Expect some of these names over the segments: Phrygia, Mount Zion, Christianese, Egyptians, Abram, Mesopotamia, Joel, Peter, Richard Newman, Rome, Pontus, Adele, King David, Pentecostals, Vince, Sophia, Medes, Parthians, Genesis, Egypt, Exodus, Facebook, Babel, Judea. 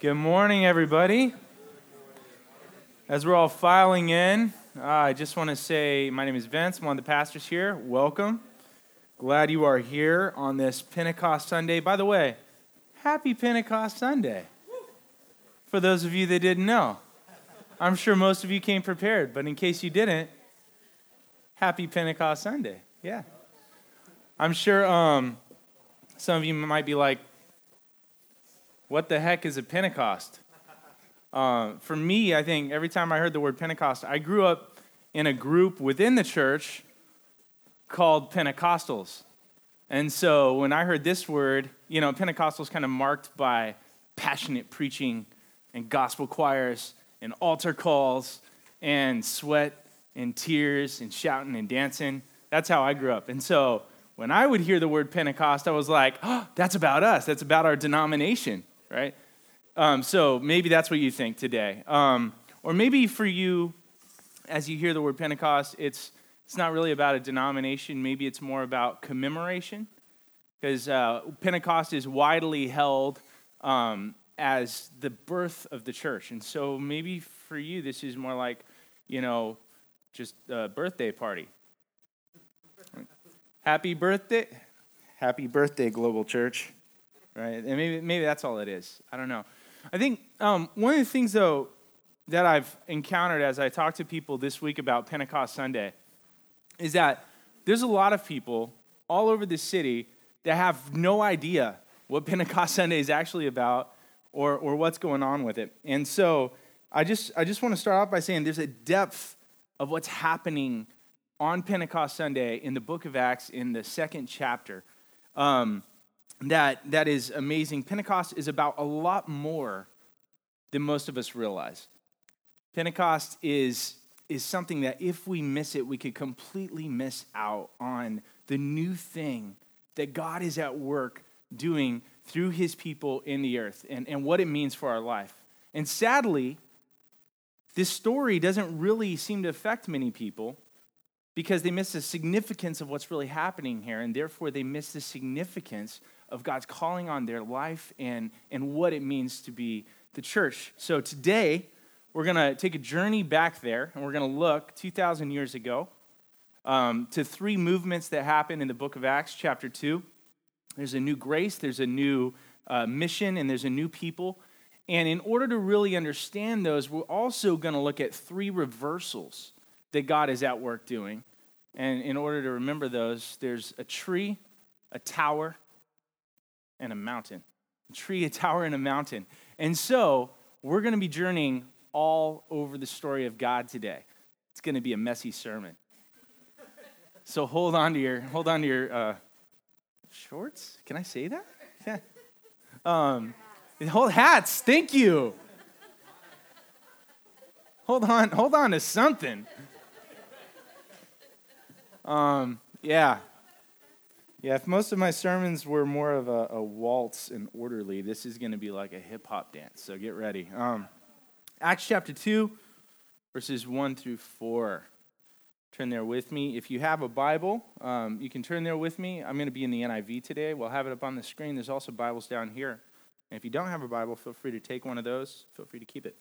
Good morning, everybody. As we're all filing in, I just want to say my name is Vince. I'm one of the pastors here. Welcome. Glad you are here on this Pentecost Sunday. By the way, happy Pentecost Sunday. For those of you that didn't know, I'm sure most of you came prepared, but in case you didn't, happy Pentecost Sunday. Yeah. I'm sure some of you might be like, what the heck is a Pentecost? For me, I think every time I heard the word Pentecost, I grew up in a group within the church called Pentecostals. And so when I heard this word, you know, Pentecostals kind of marked by passionate preaching and gospel choirs and altar calls and sweat and tears and shouting and dancing. That's how I grew up. And so when I would hear the word Pentecost, I was like, oh, that's about us. That's about our denomination. Right? So maybe that's what you think today. Or maybe for you, as you hear the word Pentecost, it's not really about a denomination. Maybe it's more about commemoration, because Pentecost is widely held as the birth of the church. And so maybe for you, this is more like, you know, just a birthday party. Happy birthday, Global Church. Right, and maybe that's all it is. I don't know. I think one of the things, though, that I've encountered as I talk to people this week about Pentecost Sunday is that there's a lot of people all over the city that have no idea what Pentecost Sunday is actually about or what's going on with it. And so I just want to start off by saying there's a depth of what's happening on Pentecost Sunday in the book of Acts in the second chapter. That is amazing. Pentecost is about a lot more than most of us realize. Pentecost is something that if we miss it, we could completely miss out on the new thing that God is at work doing through his people in the earth and what it means for our life. And sadly, this story doesn't really seem to affect many people, because they miss the significance of what's really happening here, and therefore they miss the significance of God's calling on their life and what it means to be the church. So today, we're going to take a journey back there, and we're going to look 2,000 years ago to three movements that happened in the book of Acts, chapter 2. There's a new grace, there's a new mission, and there's a new people. And in order to really understand those, we're also going to look at three reversals that God is at work doing. And in order to remember those, there's a tree, a tower, and a mountain. A tree, a tower, and a mountain. And so we're going to be journeying all over the story of God today. It's going to be a messy sermon. So hold on to your shorts. Can I say that? Yeah. Hold hats. Thank you. Hold on to something. Yeah, if most of my sermons were more of a waltz and orderly, this is going to be like a hip-hop dance, so get ready. Acts chapter 2, verses 1 through 4. Turn there with me. If you have a Bible, you can turn there with me. I'm going to be in the NIV today. We'll have it up on the screen. There's also Bibles down here. And if you don't have a Bible, feel free to take one of those. Feel free to keep it.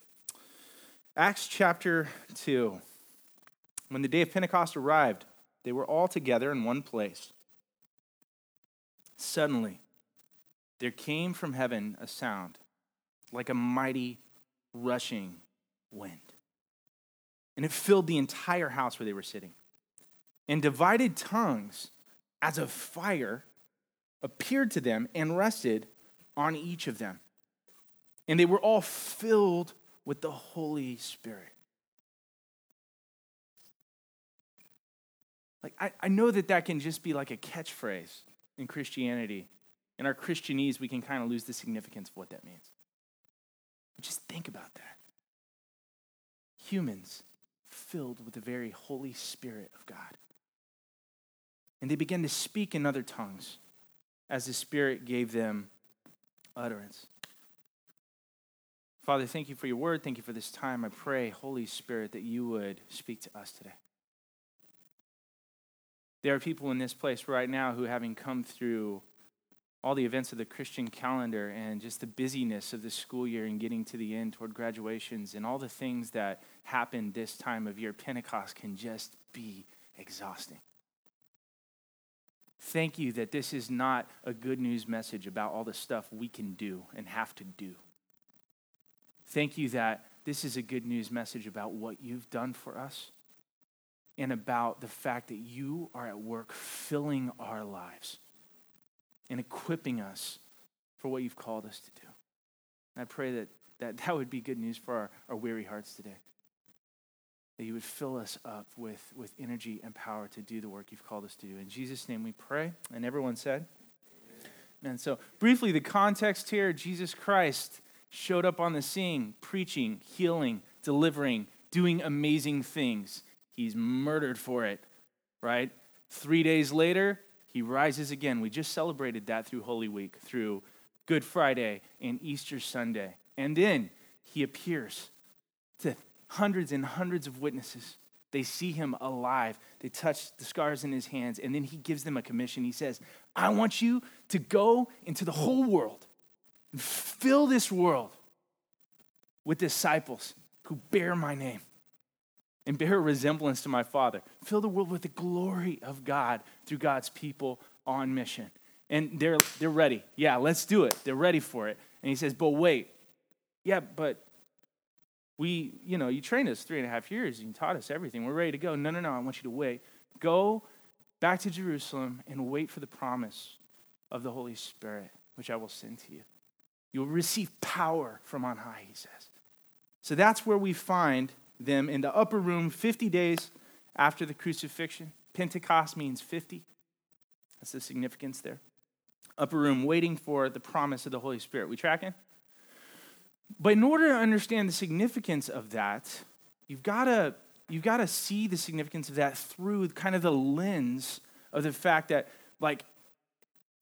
Acts chapter 2. When the day of Pentecost arrived, they were all together in one place. Suddenly, there came from heaven a sound like a mighty rushing wind, and it filled the entire house where they were sitting. And divided tongues as of fire appeared to them and rested on each of them. And they were all filled with the Holy Spirit. Like, I know that can just be like a catchphrase in Christianity. In our Christianese, we can kind of lose the significance of what that means. But just think about that. Humans filled with the very Holy Spirit of God. And they began to speak in other tongues as the Spirit gave them utterance. Father, thank you for your word. Thank you for this time. I pray, Holy Spirit, that you would speak to us today. There are people in this place right now who, having come through all the events of the Christian calendar and just the busyness of the school year and getting to the end toward graduations and all the things that happen this time of year, Pentecost can just be exhausting. Thank you that this is not a good news message about all the stuff we can do and have to do. Thank you that this is a good news message about what you've done for us and about the fact that you are at work filling our lives and equipping us for what you've called us to do. And I pray that would be good news for our weary hearts today, that you would fill us up with energy and power to do the work you've called us to do. In Jesus' name we pray, and everyone said, amen. So briefly, the context here, Jesus Christ showed up on the scene, preaching, healing, delivering, doing amazing things. He's murdered for it, right? 3 days later, he rises again. We just celebrated that through Holy Week, through Good Friday and Easter Sunday. And then he appears to hundreds and hundreds of witnesses. They see him alive. They touch the scars in his hands. And then he gives them a commission. He says, I want you to go into the whole world and fill this world with disciples who bear my name and bear a resemblance to my Father. Fill the world with the glory of God through God's people on mission. And they're ready. Yeah, let's do it. They're ready for it. And he says, but wait. Yeah, but you trained us 3.5 years. You taught us everything. We're ready to go. No, I want you to wait. Go back to Jerusalem and wait for the promise of the Holy Spirit, which I will send to you. You'll receive power from on high, he says. So that's where we find them in the upper room 50 days after the crucifixion. Pentecost means 50. That's the significance there. Upper room waiting for the promise of the Holy Spirit. We tracking? But in order to understand the significance of that, you've got to see the significance of that through kind of the lens of the fact that, like,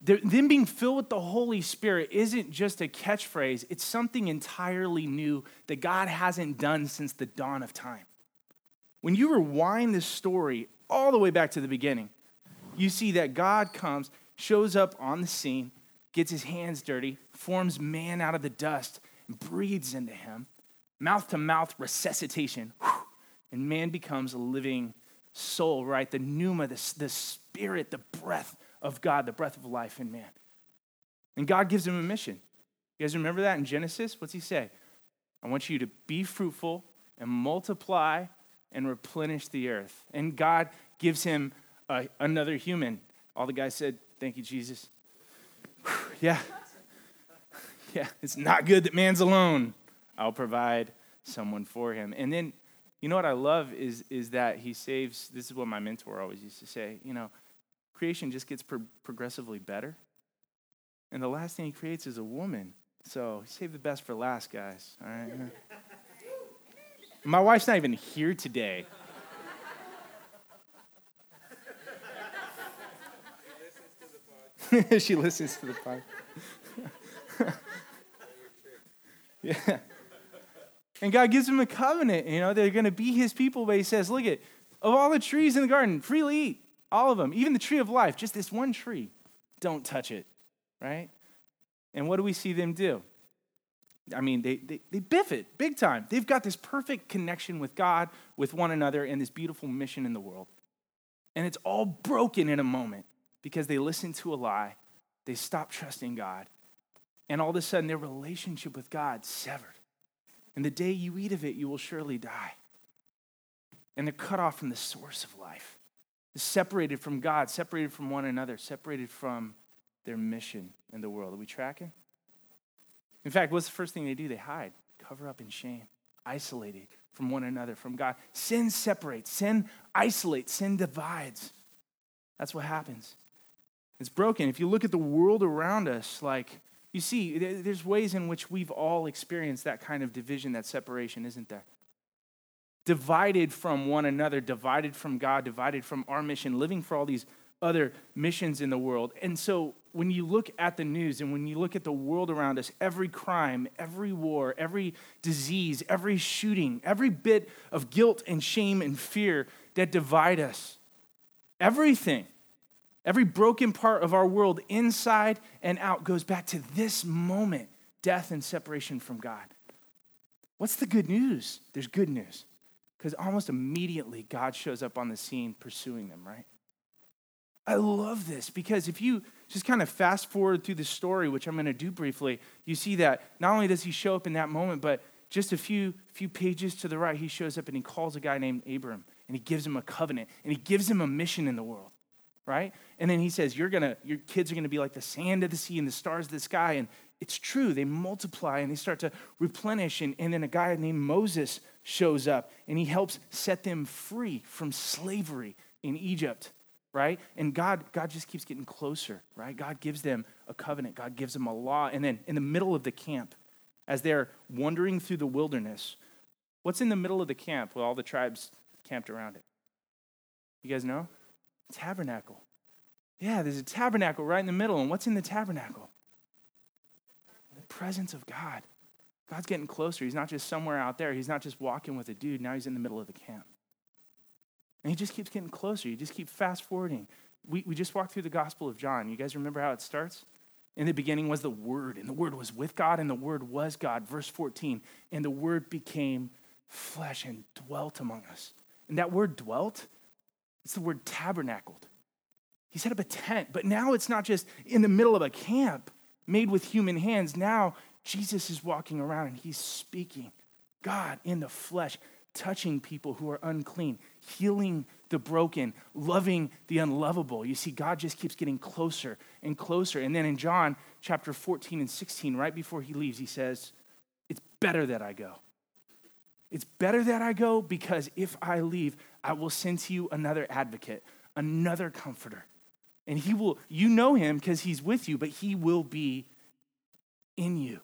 them being filled with the Holy Spirit isn't just a catchphrase. It's something entirely new that God hasn't done since the dawn of time. When you rewind this story all the way back to the beginning, you see that God comes, shows up on the scene, gets his hands dirty, forms man out of the dust, and breathes into him, mouth-to-mouth resuscitation, and man becomes a living soul, right? The pneuma, the spirit, the breath of God, the breath of life in man. And God gives him a mission. You guys remember that in Genesis? What's he say? I want you to be fruitful and multiply and replenish the earth. And God gives him another human. All the guys said, thank you, Jesus. Yeah. Yeah, it's not good that man's alone. I'll provide someone for him. And then, you know what I love is that he saves, this is what my mentor always used to say, creation just gets progressively better. And the last thing he creates is a woman. So save the best for last, guys. All right. My wife's not even here today. She listens to the podcast. Yeah. And God gives them a covenant. They're going to be his people. But he says, look it, of all the trees in the garden, freely eat. All of them, even the tree of life, just this one tree, don't touch it, right? And what do we see them do? I mean, they biff it big time. They've got this perfect connection with God, with one another, and this beautiful mission in the world. And it's all broken in a moment because they listen to a lie, they stop trusting God, and all of a sudden their relationship with God severed. And the day you eat of it, you will surely die. And they're cut off from the source of life. Separated from God, separated from one another, separated from their mission in the world. Are we tracking? In fact, what's the first thing they do? They hide, cover up in shame, isolated from one another, from God. Sin separates, sin isolates, sin divides. That's what happens. It's broken. If you look at the world around us, like you see, there's ways in which we've all experienced that kind of division, that separation, isn't there? Divided from one another, divided from God, divided from our mission, living for all these other missions in the world. And so when you look at the news and when you look at the world around us, every crime, every war, every disease, every shooting, every bit of guilt and shame and fear that divide us, everything, Every broken part of our world, inside and out, goes back to this moment, death and separation from God. What's the good news? There's good news, because almost immediately God shows up on the scene pursuing them, right? I love this, because if you just kind of fast forward through the story, which I'm going to do briefly, you see that not only does he show up in that moment, but just a few pages to the right, he shows up and he calls a guy named Abram, and he gives him a covenant, and he gives him a mission in the world. Right? And then he says, your kids are going to be like the sand of the sea and the stars of the sky. And it's true. They multiply and they start to replenish. And then a guy named Moses shows up and he helps set them free from slavery in Egypt. Right? And God just keeps getting closer. Right? God gives them a covenant. God gives them a law. And then in the middle of the camp, as they're wandering through the wilderness, what's in the middle of the camp? Well, all the tribes camped around it. You guys know? Tabernacle. Yeah, there's a tabernacle right in the middle. And what's in the tabernacle? The presence of God. God's getting closer. He's not just somewhere out there. He's not just walking with a dude. Now he's in the middle of the camp. And he just keeps getting closer. You just keep fast forwarding. We just walked through the Gospel of John. You guys remember how it starts? In the beginning was the Word, and the Word was with God, and the Word was God. Verse 14, and the Word became flesh and dwelt among us. And that word dwelt, it's the word tabernacled. He set up a tent, but now it's not just in the middle of a camp made with human hands. Now Jesus is walking around and he's speaking. God in the flesh, touching people who are unclean, healing the broken, loving the unlovable. You see, God just keeps getting closer and closer. And then in John chapter 14 and 16, right before he leaves, he says, it's better that I go. It's better that I go, because if I leave, I will send to you another advocate, another comforter. And he will, you know him because he's with you, but he will be in you.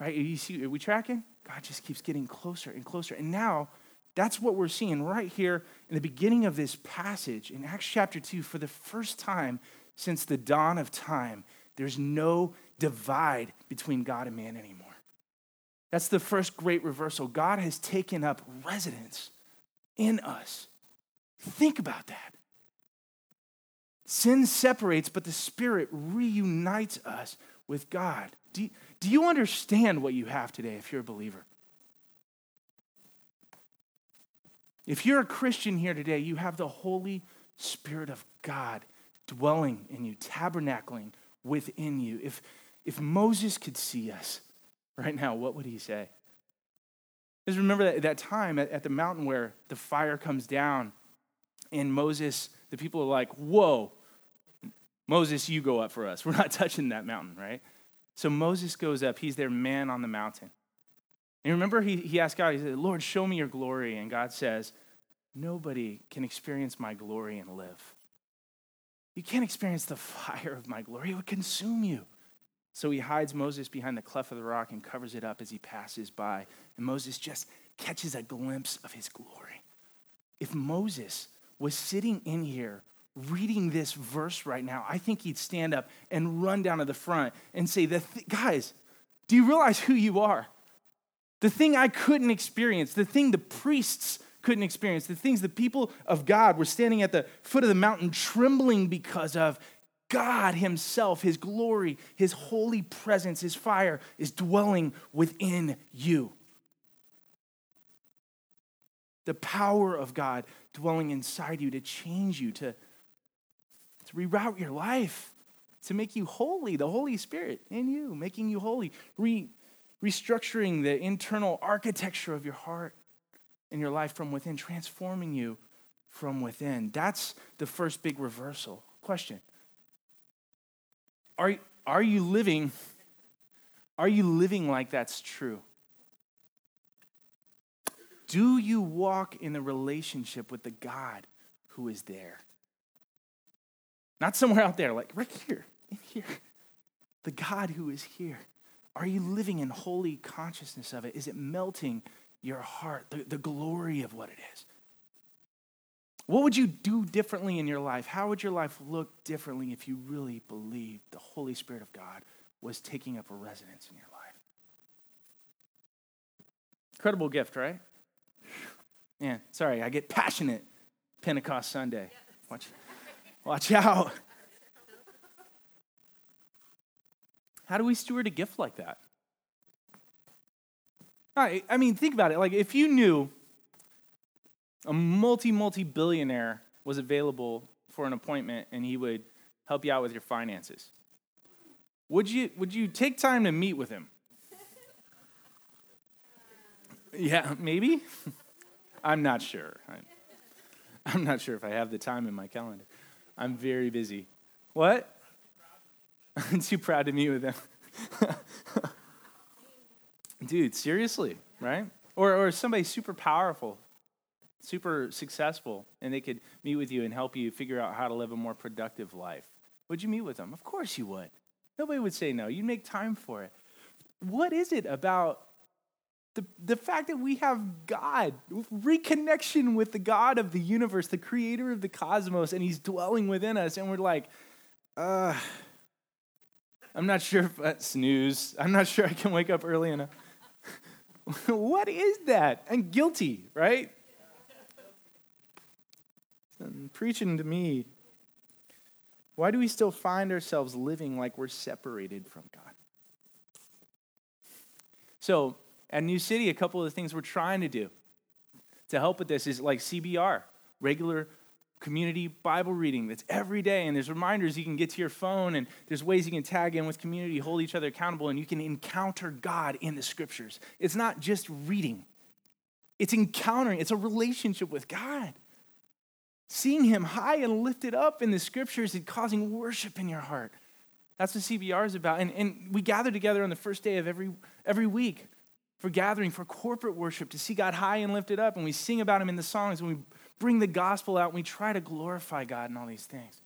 Right? You see, are we tracking? God just keeps getting closer and closer. And now that's what we're seeing right here in the beginning of this passage in Acts chapter 2. For the first time since the dawn of time, there's no divide between God and man anymore. That's the first great reversal. God has taken up residence in us. Think about that. Sin separates, but the Spirit reunites us with God. Do you understand what you have today if you're a believer? If you're a Christian here today, you have the Holy Spirit of God dwelling in you, tabernacling within you. If Moses could see us right now, what would he say? Just remember that time at the mountain where the fire comes down, and Moses, the people are like, whoa, Moses, you go up for us. We're not touching that mountain, right? So Moses goes up. He's their man on the mountain. And remember, he asked God, he said, Lord, show me your glory. And God says, nobody can experience my glory and live. You can't experience the fire of my glory. It would consume you. So he hides Moses behind the cleft of the rock and covers it up as he passes by. And Moses just catches a glimpse of his glory. If Moses was sitting in here reading this verse right now, I think he'd stand up and run down to the front and say, guys, do you realize who you are? The thing I couldn't experience, the thing the priests couldn't experience, the things the people of God were standing at the foot of the mountain trembling because of, God himself, his glory, his holy presence, his fire is dwelling within you. The power of God dwelling inside you to change you, to reroute your life, to make you holy, the Holy Spirit in you, making you holy, restructuring the internal architecture of your heart and your life from within, transforming you from within. That's the first big reversal. Question. Are you living like that's true? Do you walk in the relationship with the God who is there? Not somewhere out there, like right here, in here. The God who is here. Are you living in holy consciousness of it? Is it melting your heart, the glory of what it is? What would you do differently in your life? How would your life look differently if you really believed the Holy Spirit of God was taking up a residence in your life? Incredible gift, right? Man, sorry, I get passionate Pentecost Sunday. Watch. Watch out. How do we steward a gift like that? All right, I mean, think about it. Like, if you knew a multi-billionaire was available for an appointment and he would help you out with your finances, would you take time to meet with him? Yeah, maybe. I'm not sure. I'm not sure if I have the time in my calendar. I'm very busy. What? I'm too proud to meet with him. Dude, seriously, right? Or somebody super powerful, super successful, and they could meet with you and help you figure out how to live a more productive life. Would you meet with them? Of course you would. Nobody would say no. You'd make time for it. What is it about the fact that we have God, reconnection with the God of the universe, the creator of the cosmos, and he's dwelling within us, and we're like, I'm not sure if snooze. I'm not sure I can wake up early enough. What is that? I'm guilty, right? I'm preaching to me. Why do we still find ourselves living like we're separated from God? So, at New City, a couple of the things we're trying to do to help with this is like CBR, regular community Bible reading that's every day, and there's reminders you can get to your phone, and there's ways you can tag in with community, hold each other accountable, and you can encounter God in the scriptures. It's not just reading. It's encountering. It's a relationship with God. Seeing him high and lifted up in the scriptures and causing worship in your heart. That's what CBR is about. And we gather together on the first day of every week for gathering, for corporate worship, to see God high and lifted up, and we sing about him in the songs, and we bring the gospel out, and we try to glorify God in all these things.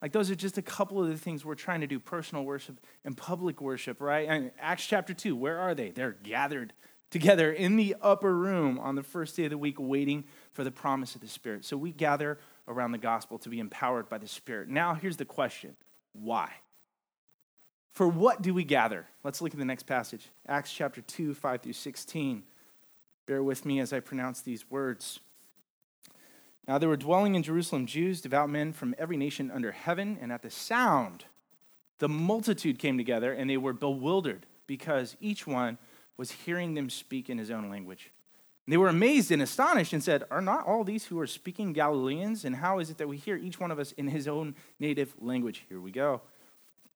Like, those are just a couple of the things we're trying to do, personal worship and public worship, right? And Acts chapter 2, where are they? They're gathered together in the upper room on the first day of the week, waiting for the promise of the Spirit. So we gather around the gospel to be empowered by the Spirit. Now, here's the question. Why? For what do we gather? Let's look at the next passage. Acts chapter 2, 5 through 16. Bear with me as I pronounce these words. Now there were dwelling in Jerusalem Jews, devout men from every nation under heaven, and at the sound, the multitude came together, and they were bewildered, because each one was hearing them speak in his own language. And they were amazed and astonished and said, "Are not all these who are speaking Galileans? And how is it that we hear each one of us in his own native language?" Here we go.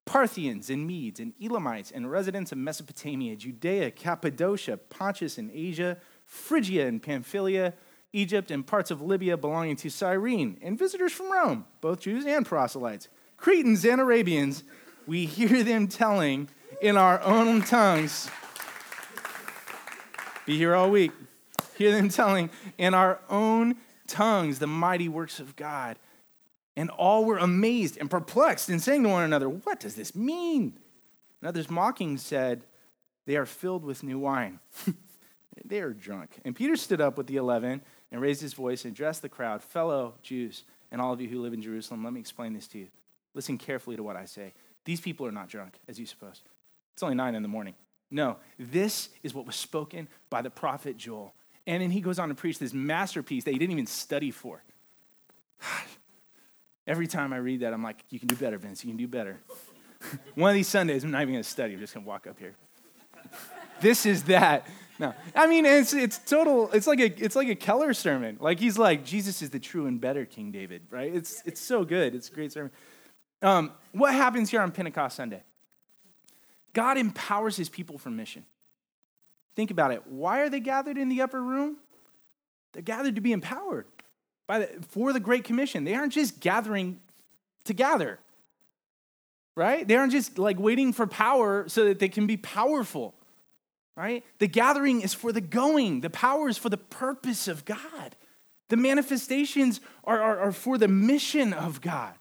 Parthians and Medes and Elamites and residents of Mesopotamia, Judea, Cappadocia, Pontus and Asia, Phrygia and Pamphylia, Egypt and parts of Libya belonging to Cyrene, and visitors from Rome, both Jews and proselytes, Cretans and Arabians, we hear them telling in our own tongues, be here all week, hear them telling in our own tongues the mighty works of God. And all were amazed and perplexed and saying to one another, "What does this mean?" And others mocking said, "They are filled with new wine." They are drunk. And Peter stood up with the 11 and raised his voice and addressed the crowd, "Fellow Jews and all of you who live in Jerusalem, let me explain this to you. Listen carefully to what I say. These people are not drunk, as you suppose. It's only 9 a.m. No, this is what was spoken by the prophet Joel." And then he goes on to preach this masterpiece that he didn't even study for. Every time I read that, I'm like, you can do better, Vince. You can do better. One of these Sundays, I'm not even going to study. I'm just going to walk up here. This is that. No, I mean, it's total. It's like a Keller sermon. Like, he's like, Jesus is the true and better King David, right? It's so good. It's a great sermon. What happens here on Pentecost Sunday? God empowers his people for mission. Think about it. Why are they gathered in the upper room? They're gathered to be empowered for the Great Commission. They aren't just gathering to gather, right? They aren't just like waiting for power so that they can be powerful, right? The gathering is for the going. The power is for the purpose of God. The manifestations are for the mission of God.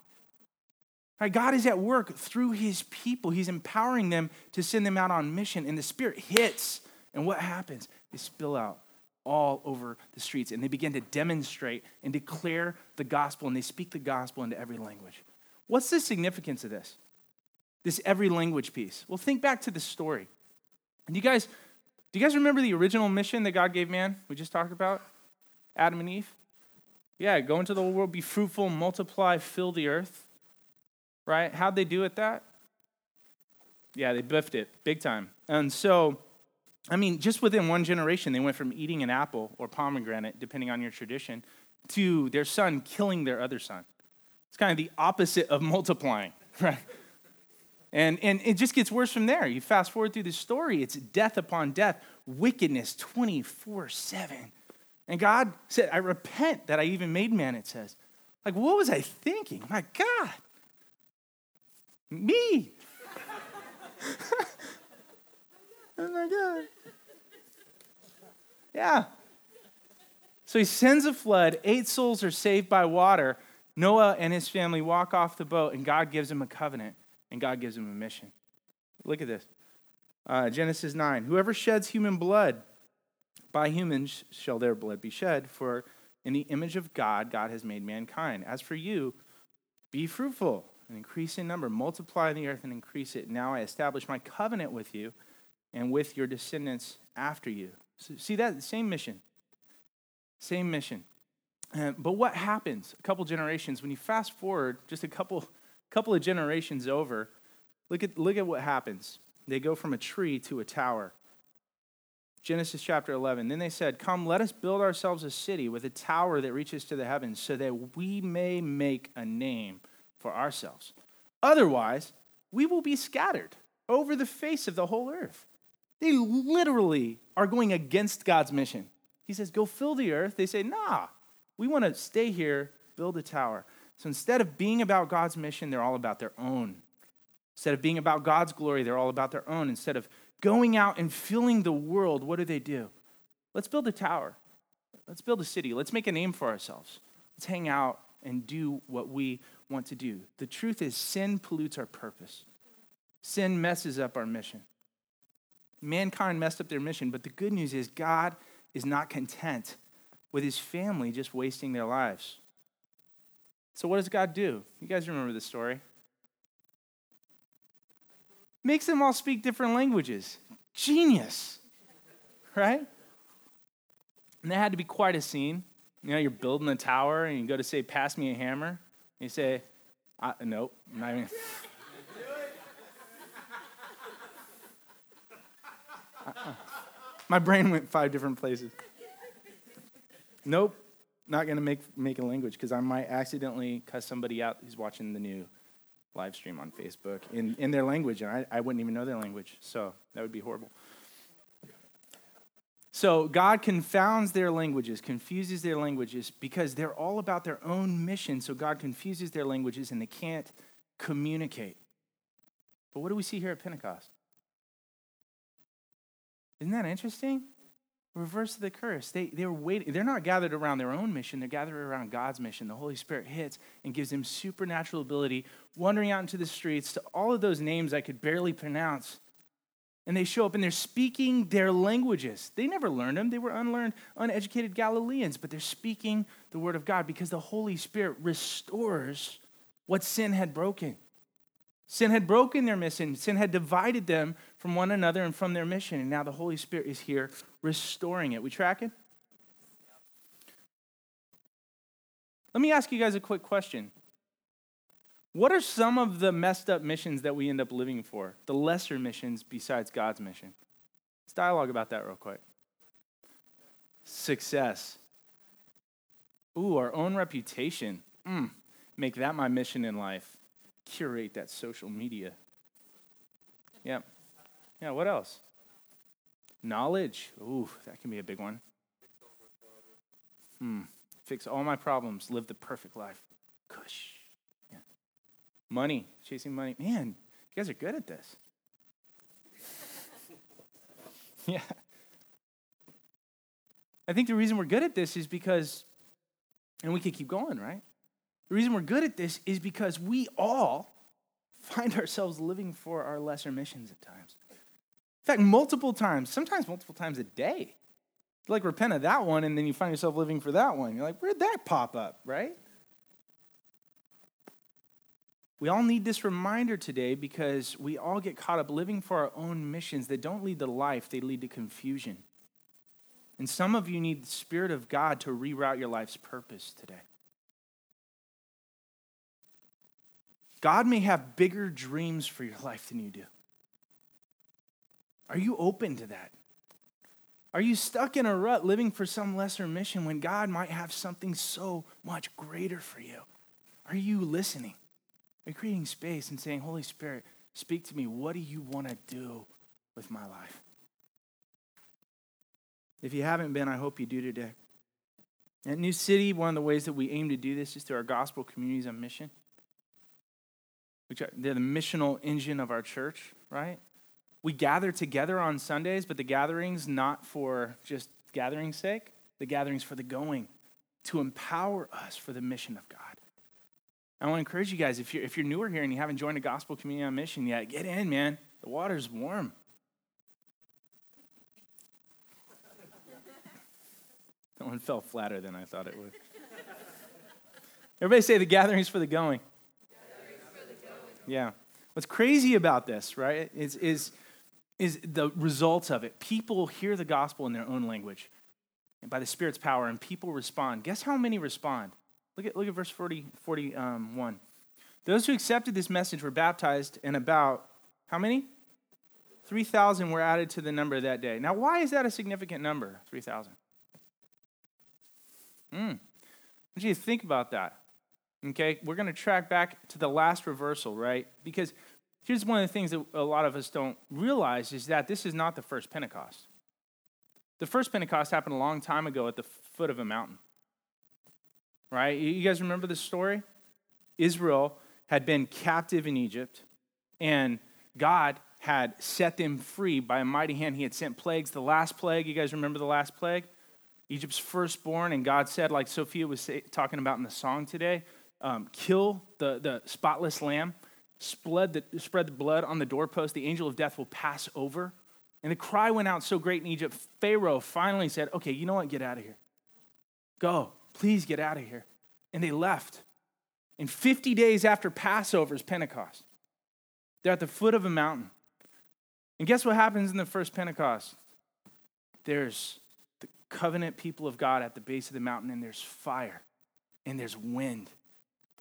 Right? God is at work through his people. He's empowering them to send them out on mission, and the Spirit hits, and what happens? They spill out all over the streets, and they begin to demonstrate and declare the gospel, and they speak the gospel into every language. What's the significance of this every language piece? Well, think back to the story. And do you guys remember the original mission that God gave man we just talked about? Adam and Eve? Yeah, go into the whole world, be fruitful, multiply, fill the earth. Right? How'd they do with that? Yeah, they biffed it big time. And so, I mean, just within one generation, they went from eating an apple or pomegranate, depending on your tradition, to their son killing their other son. It's kind of the opposite of multiplying, right? And it just gets worse from there. You fast forward through the story, it's death upon death, wickedness 24/7. And God said, I repent that I even made man, it says. Like, what was I thinking? My God. Me. Oh my God. Yeah. So he sends a flood. 8 souls are saved by water. Noah and his family walk off the boat, and God gives him a covenant, and God gives him a mission. Look at this. Genesis 9. Whoever sheds human blood, by humans shall their blood be shed, for in the image of God, God has made mankind. As for you, be fruitful and increase in number. Multiply the earth and increase it. Now I establish my covenant with you and with your descendants after you. So, see that? Same mission. Same mission. But what happens a couple generations? When you fast forward just a couple of generations over, look at what happens. They go from a tree to a tower. Genesis chapter 11. Then they said, come, let us build ourselves a city with a tower that reaches to the heavens so that we may make a name for ourselves. Otherwise, we will be scattered over the face of the whole earth. They literally are going against God's mission. He says, go fill the earth. They say, nah, we want to stay here, build a tower. So instead of being about God's mission, they're all about their own. Instead of being about God's glory, they're all about their own. Instead of going out and filling the world, what do? Let's build a tower. Let's build a city. Let's make a name for ourselves. Let's hang out and do what we want to do. The truth is, sin pollutes our purpose. Sin messes up our mission. Mankind messed up their mission, but the good news is God is not content with his family just wasting their lives. So what does God do? You guys remember the story. Makes them all speak different languages. Genius, right? And that had to be quite a scene. You know, you're building a tower, and you go to say, pass me a hammer. And you say, nope, I'm not even. My brain went 5 different places. Nope, not going to make a language because I might accidentally cuss somebody out who's watching the new live stream on Facebook in their language, and I wouldn't even know their language, so that would be horrible. So God confounds their languages, confuses their languages, because they're all about their own mission, so God confuses their languages, and they can't communicate. But what do we see here at Pentecost? Isn't that interesting? Reverse of the curse. They were waiting. They're not gathered around their own mission. They're gathered around God's mission. The Holy Spirit hits and gives them supernatural ability, wandering out into the streets to all of those names I could barely pronounce. And they show up and they're speaking their languages. They never learned them. They were unlearned, uneducated Galileans, but they're speaking the word of God because the Holy Spirit restores what sin had broken. Sin had broken their mission. Sin had divided them from one another and from their mission. And now the Holy Spirit is here restoring it. We tracking? Let me ask you guys a quick question. What are some of the messed up missions that we end up living for? The lesser missions besides God's mission? Let's dialogue about that real quick. Success. Ooh, our own reputation. Make that my mission in life. Curate that social media. Yeah. Yeah, what else? Knowledge. Ooh, that can be a big one. Fix all my problems. Live the perfect life. Cush. Yeah. Money. Chasing money. Man, you guys are good at this. Yeah. I think the reason we're good at this is because, and we could keep going, right? The reason we're good at this is because we all find ourselves living for our lesser missions at times. In fact, multiple times, sometimes multiple times a day. You like repent of that one, and then you find yourself living for that one. You're like, where'd that pop up, right? We all need this reminder today because we all get caught up living for our own missions that don't lead to life, they lead to confusion. And some of you need the Spirit of God to reroute your life's purpose today. God may have bigger dreams for your life than you do. Are you open to that? Are you stuck in a rut living for some lesser mission when God might have something so much greater for you? Are you listening? Are you creating space and saying, Holy Spirit, speak to me. What do you want to do with my life? If you haven't been, I hope you do today. At New City, one of the ways that we aim to do this is through our gospel communities on mission. They're the missional engine of our church, right? We gather together on Sundays, but the gathering's not for just gathering's sake. The gathering's for the going, to empower us for the mission of God. I want to encourage you guys, if you're newer here and you haven't joined a gospel community on mission yet, get in, man. The water's warm. That one fell flatter than I thought it would. Everybody say the gathering's for the going. Yeah. What's crazy about this, right, is the results of it. People hear the gospel in their own language and by the Spirit's power, and people respond. Guess how many respond? Look at verse 41. Those who accepted this message were baptized, and about how many? 3,000 were added to the number that day. Now, why is that a significant number, 3,000? I want you to think about that. Okay, we're going to track back to the last reversal, right? Because here's one of the things that a lot of us don't realize is that this is not the first Pentecost. The first Pentecost happened a long time ago at the foot of a mountain, right? You guys remember the story? Israel had been captive in Egypt, and God had set them free by a mighty hand. He had sent plagues. The last plague, you guys remember the last plague? Egypt's firstborn, and God said, like Sophia was talking about in the song today, kill the spotless lamb, spread the blood on the doorpost. The angel of death will pass over. And the cry went out so great in Egypt, Pharaoh finally said, okay, you know what? Get out of here. Go, please get out of here. And they left. And 50 days after Passover is Pentecost. They're at the foot of a mountain. And guess what happens in the first Pentecost? There's the covenant people of God at the base of the mountain, and there's fire, and there's wind.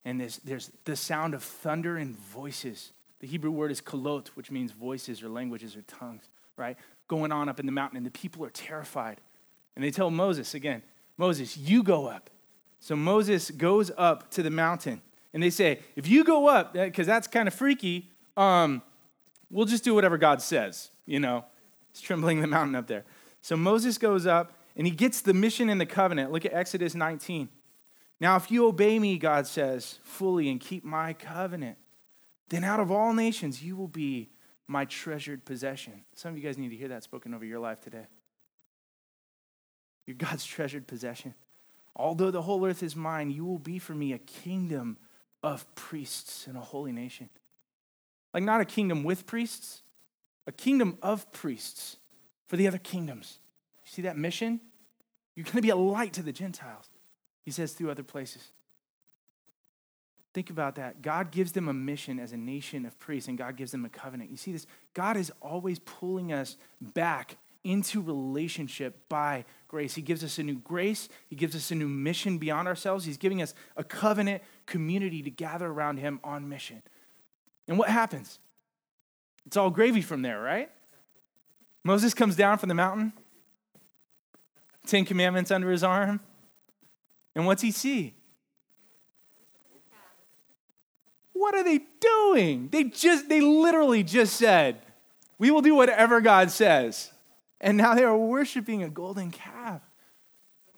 And there's the sound of thunder and voices. The Hebrew word is kolot, which means voices or languages or tongues, right? Going on up in the mountain, and the people are terrified. And they tell Moses again, Moses, you go up. So Moses goes up to the mountain, and they say, if you go up, because that's kind of freaky, we'll just do whatever God says, you know. It's trembling the mountain up there. So Moses goes up, and he gets the mission and the covenant. Look at Exodus 19. Now, if you obey me, God says, fully and keep my covenant, then out of all nations, you will be my treasured possession. Some of you guys need to hear that spoken over your life today. You're God's treasured possession. Although the whole earth is mine, you will be for me a kingdom of priests and a holy nation. Like not a kingdom with priests, a kingdom of priests for the other kingdoms. You see that mission? You're going to be a light to the Gentiles. He says through other places. Think about that. God gives them a mission as a nation of priests, and God gives them a covenant. You see this? God is always pulling us back into relationship by grace. He gives us a new grace. He gives us a new mission beyond ourselves. He's giving us a covenant community to gather around him on mission. And what happens? It's all gravy from there, right? Moses comes down from the mountain, 10 commandments under his arm. And what's he see? What are they doing? They literally just said, we will do whatever God says. And now they are worshiping a golden calf.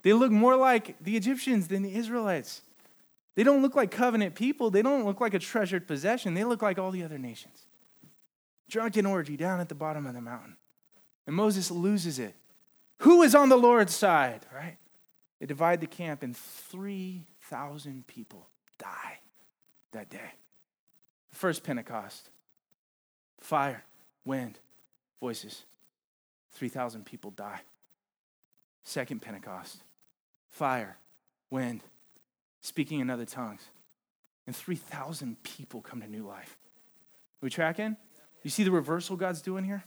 They look more like the Egyptians than the Israelites. They don't look like covenant people. They don't look like a treasured possession. They look like all the other nations. Drunken orgy down at the bottom of the mountain. And Moses loses it. Who is on the Lord's side, right? They divide the camp, and 3,000 people die that day. The first Pentecost, fire, wind, voices, 3,000 people die. Second Pentecost, fire, wind, speaking in other tongues, and 3,000 people come to new life. Are we tracking? You see the reversal God's doing here?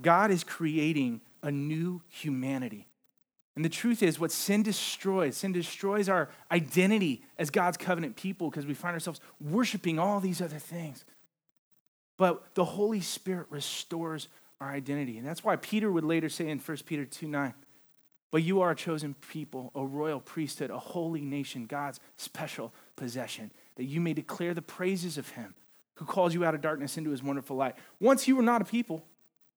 God is creating a new humanity. And the truth is what sin destroys our identity as God's covenant people because we find ourselves worshiping all these other things. But the Holy Spirit restores our identity. And that's why Peter would later say in 1 Peter 2:9, but you are a chosen people, a royal priesthood, a holy nation, God's special possession, that you may declare the praises of him who calls you out of darkness into his wonderful light. Once you were not a people,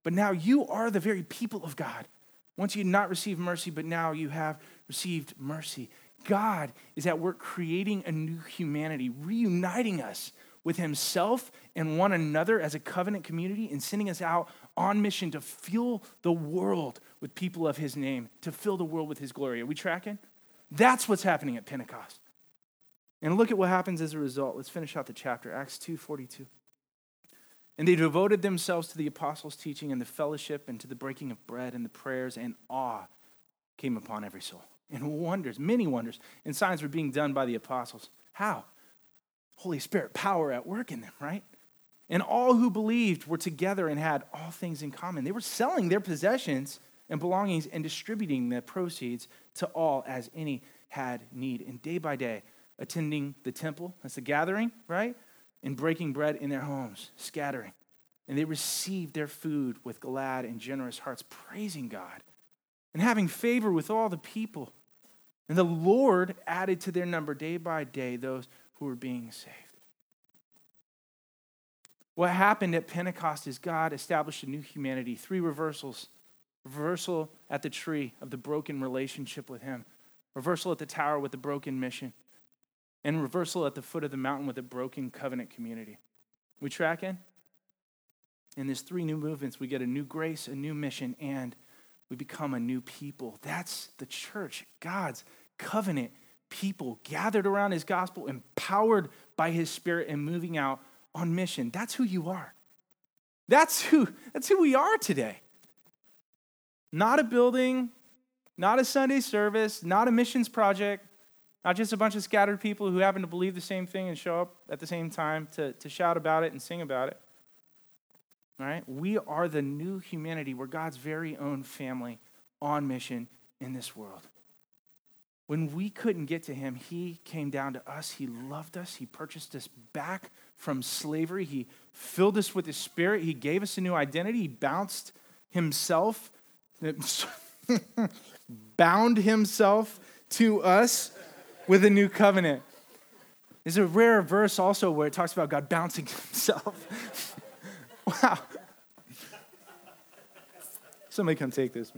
but now you are the very people of God. Once you did not receive mercy, but now you have received mercy. God is at work creating a new humanity, reuniting us with himself and one another as a covenant community and sending us out on mission to fill the world with people of his name, to fill the world with his glory. Are we tracking? That's what's happening at Pentecost. And look at what happens as a result. Let's finish out the chapter, Acts 2:42. And they devoted themselves to the apostles' teaching and the fellowship and to the breaking of bread and the prayers, and awe came upon every soul. And wonders, many wonders, and signs were being done by the apostles. How? Holy Spirit power at work in them, right? And all who believed were together and had all things in common. They were selling their possessions and belongings and distributing the proceeds to all as any had need. And day by day, attending the temple, that's the gathering, right? And breaking bread in their homes, scattering. And they received their food with glad and generous hearts, praising God and having favor with all the people. And the Lord added to their number day by day those who were being saved. What happened at Pentecost is God established a new humanity, three reversals. Reversal at the tree of the broken relationship with him. Reversal at the tower with the broken mission. And reversal at the foot of the mountain with a broken covenant community. We track in? In these three new movements, we get a new grace, a new mission, and we become a new people. That's the church, God's covenant people gathered around his gospel, empowered by his Spirit and moving out on mission. That's who you are. That's who we are today. Not a building, not a Sunday service, not a missions project, not just a bunch of scattered people who happen to believe the same thing and show up at the same time to shout about it and sing about it. All right? We are the new humanity. We're God's very own family on mission in this world. When we couldn't get to him, he came down to us. He loved us. He purchased us back from slavery. He filled us with his Spirit. He gave us a new identity. He bound himself to us with a new covenant. There's a rare verse also where it talks about God bouncing himself. Wow. Somebody come take this.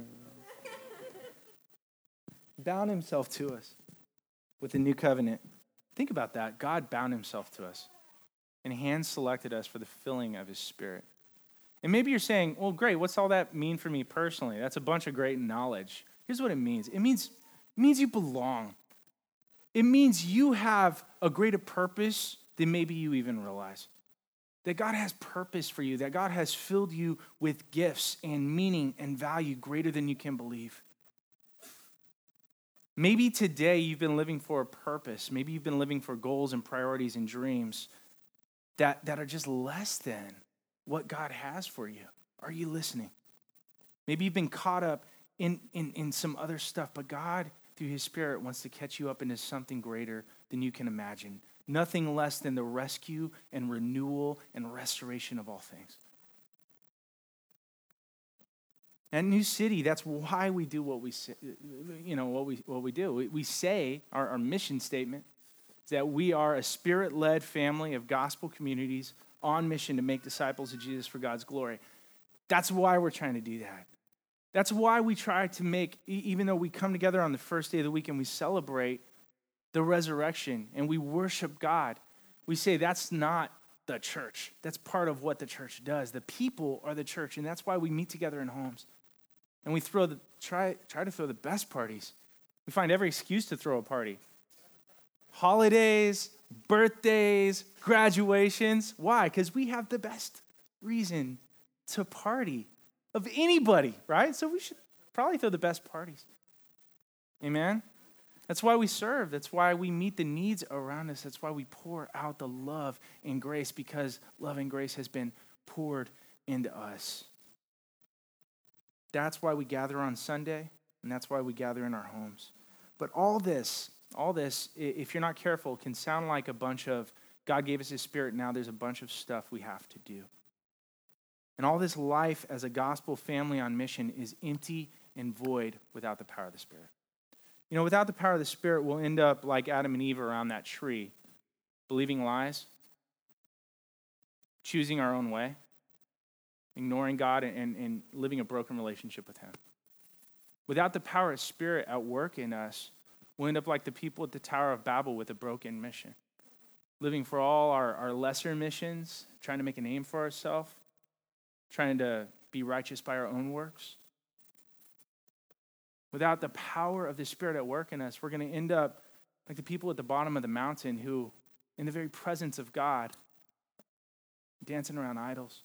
Bound himself to us with a new covenant. Think about that. God bound himself to us and hand selected us for the filling of his Spirit. And maybe you're saying, well, great, what's all that mean for me personally? That's a bunch of great knowledge. Here's what it means. It means you belong. It means you have a greater purpose than maybe you even realize. That God has purpose for you, that God has filled you with gifts and meaning and value greater than you can believe. Maybe today you've been living for a purpose. Maybe you've been living for goals and priorities and dreams that are just less than what God has for you. Are you listening? Maybe you've been caught up in some other stuff, but God through his Spirit wants to catch you up into something greater than you can imagine. Nothing less than the rescue and renewal and restoration of all things. At New City, that's why we do what we say, what we do. We say our mission statement is that we are a Spirit-led family of gospel communities on mission to make disciples of Jesus for God's glory. That's why we're trying to do that. That's why we try to make, even though we come together on the first day of the week and we celebrate the resurrection and we worship God, we say that's not the church. That's part of what the church does. The people are the church, and that's why we meet together in homes. And we try to throw the best parties. We find every excuse to throw a party. Holidays, birthdays, graduations. Why? Because we have the best reason to party of anybody, right? So we should probably throw the best parties. Amen? That's why we serve. That's why we meet the needs around us. That's why we pour out the love and grace, because love and grace has been poured into us. That's why we gather on Sunday, and that's why we gather in our homes. But all this, if you're not careful, can sound like a bunch of, God gave us his spirit, now there's a bunch of stuff we have to do. And all this life as a gospel family on mission is empty and void without the power of the Spirit. You know, without the power of the Spirit, we'll end up like Adam and Eve around that tree, believing lies, choosing our own way, ignoring God, and living a broken relationship with him. Without the power of Spirit at work in us, we'll end up like the people at the Tower of Babel with a broken mission, living for all our lesser missions, trying to make a name for ourselves, trying to be righteous by our own works. Without the power of the Spirit at work in us, we're going to end up like the people at the bottom of the mountain who, in the very presence of God, dancing around idols,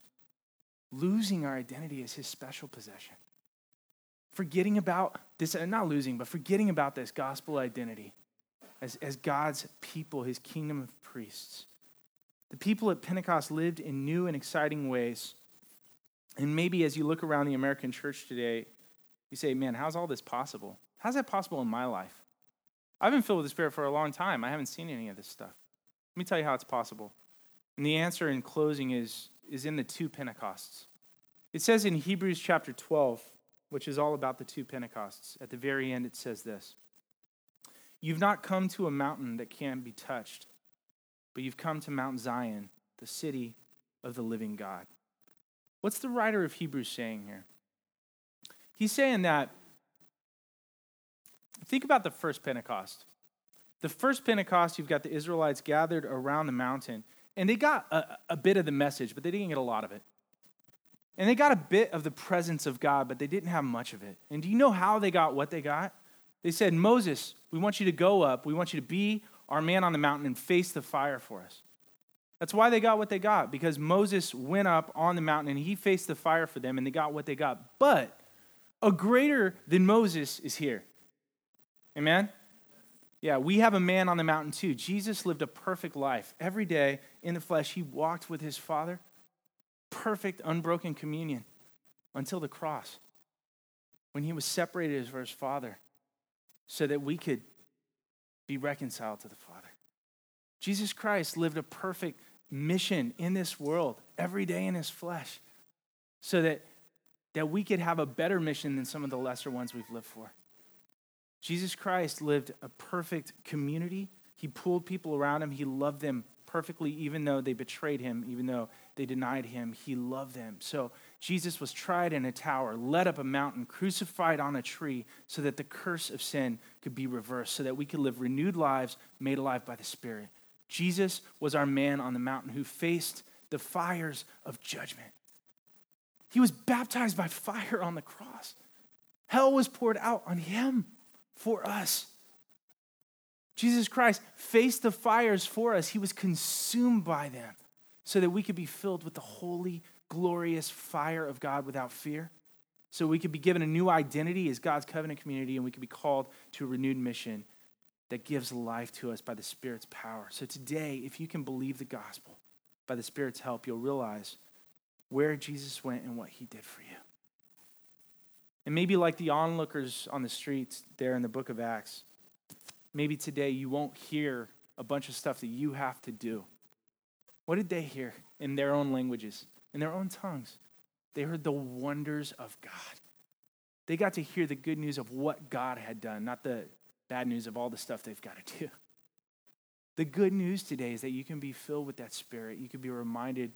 losing our identity as his special possession. Forgetting about this gospel identity as God's people, his kingdom of priests. The people at Pentecost lived in new and exciting ways. And maybe as you look around the American church today, you say, man, how's all this possible? How's that possible in my life? I've been filled with the Spirit for a long time. I haven't seen any of this stuff. Let me tell you how it's possible. And the answer in closing is in the two Pentecosts. It says in Hebrews chapter 12, which is all about the two Pentecosts, at the very end it says this: you've not come to a mountain that can't be touched, but you've come to Mount Zion, the city of the living God. What's the writer of Hebrews saying here? He's saying that, think about the first Pentecost. The first Pentecost, you've got the Israelites gathered around the mountain, and they got a bit of the message, but they didn't get a lot of it. And they got a bit of the presence of God, but they didn't have much of it. And do you know how they got what they got? They said, Moses, we want you to go up. We want you to be our man on the mountain and face the fire for us. That's why they got what they got, because Moses went up on the mountain and he faced the fire for them, and they got what they got. But a greater than Moses is here. Amen? Yeah, we have a man on the mountain too. Jesus lived a perfect life. Every day in the flesh, he walked with his Father. Perfect, unbroken communion until the cross, when he was separated from his Father so that we could be reconciled to the Father. Jesus Christ lived a perfect mission in this world every day in his flesh so that we could have a better mission than some of the lesser ones we've lived for. Jesus Christ lived a perfect community. He pulled people around him. He loved them perfectly, even though they betrayed him, even though they denied him. He loved them. So Jesus was tried in a tower, led up a mountain, crucified on a tree so that the curse of sin could be reversed, so that we could live renewed lives made alive by the Spirit. Jesus was our man on the mountain who faced the fires of judgment. He was baptized by fire on the cross. Hell was poured out on him for us. Jesus Christ faced the fires for us. He was consumed by them so that we could be filled with the holy, glorious fire of God without fear, so we could be given a new identity as God's covenant community, and we could be called to a renewed mission that gives life to us by the Spirit's power. So today, if you can believe the gospel by the Spirit's help, you'll realize where Jesus went and what he did for you. And maybe like the onlookers on the streets there in the book of Acts, maybe today you won't hear a bunch of stuff that you have to do. What did they hear in their own languages, in their own tongues? They heard the wonders of God. They got to hear the good news of what God had done, not the bad news of all the stuff they've got to do. The good news today is that you can be filled with that Spirit. You can be reminded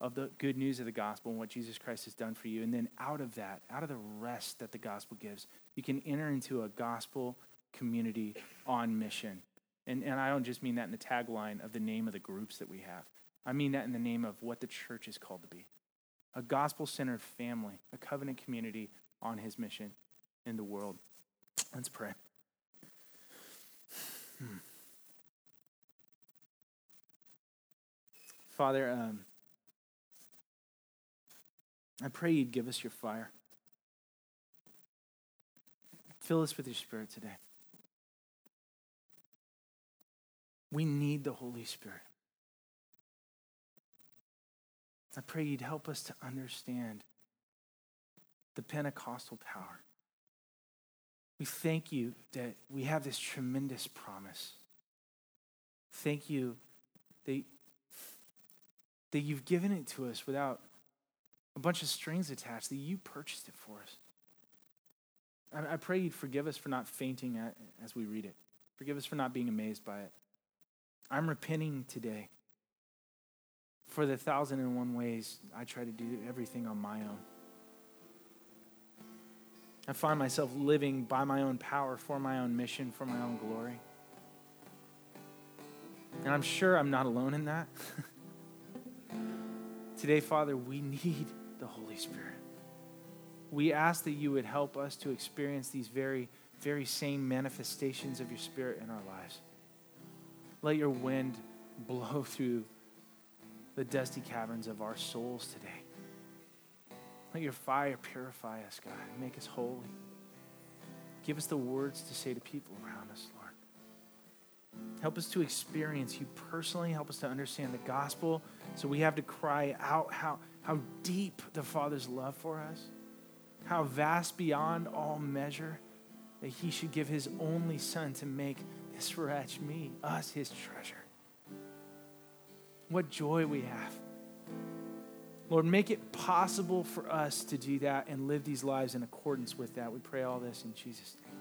of the good news of the gospel and what Jesus Christ has done for you. And then out of that, out of the rest that the gospel gives, you can enter into a gospel community on mission. And I don't just mean that in the tagline of the name of the groups that we have. I mean that in the name of what the church is called to be. A gospel-centered family, a covenant community on his mission in the world. Let's pray. Father, I pray you'd give us your fire. Fill us with your Spirit today. We need the Holy Spirit. I pray you'd help us to understand the Pentecostal power. We thank you that we have this tremendous promise. Thank you that you've given it to us without a bunch of strings attached, that you purchased it for us. I pray you'd forgive us for not fainting as we read it. Forgive us for not being amazed by it. I'm repenting today for the 1,001 ways I try to do everything on my own. I find myself living by my own power, for my own mission, for my own glory. And I'm sure I'm not alone in that. Today, Father, we need the Holy Spirit. We ask that you would help us to experience these very, very same manifestations of your Spirit in our lives. Let your wind blow through the dusty caverns of our souls today. Let your fire purify us, God, and make us holy. Give us the words to say to people around us, Lord. Help us to experience you personally. Help us to understand the gospel, so we have to cry out how deep the Father's love for us, how vast beyond all measure that he should give his only Son to make this wretch, me, us, his treasure. What joy we have. Lord, make it possible for us to do that and live these lives in accordance with that. We pray all this in Jesus' name.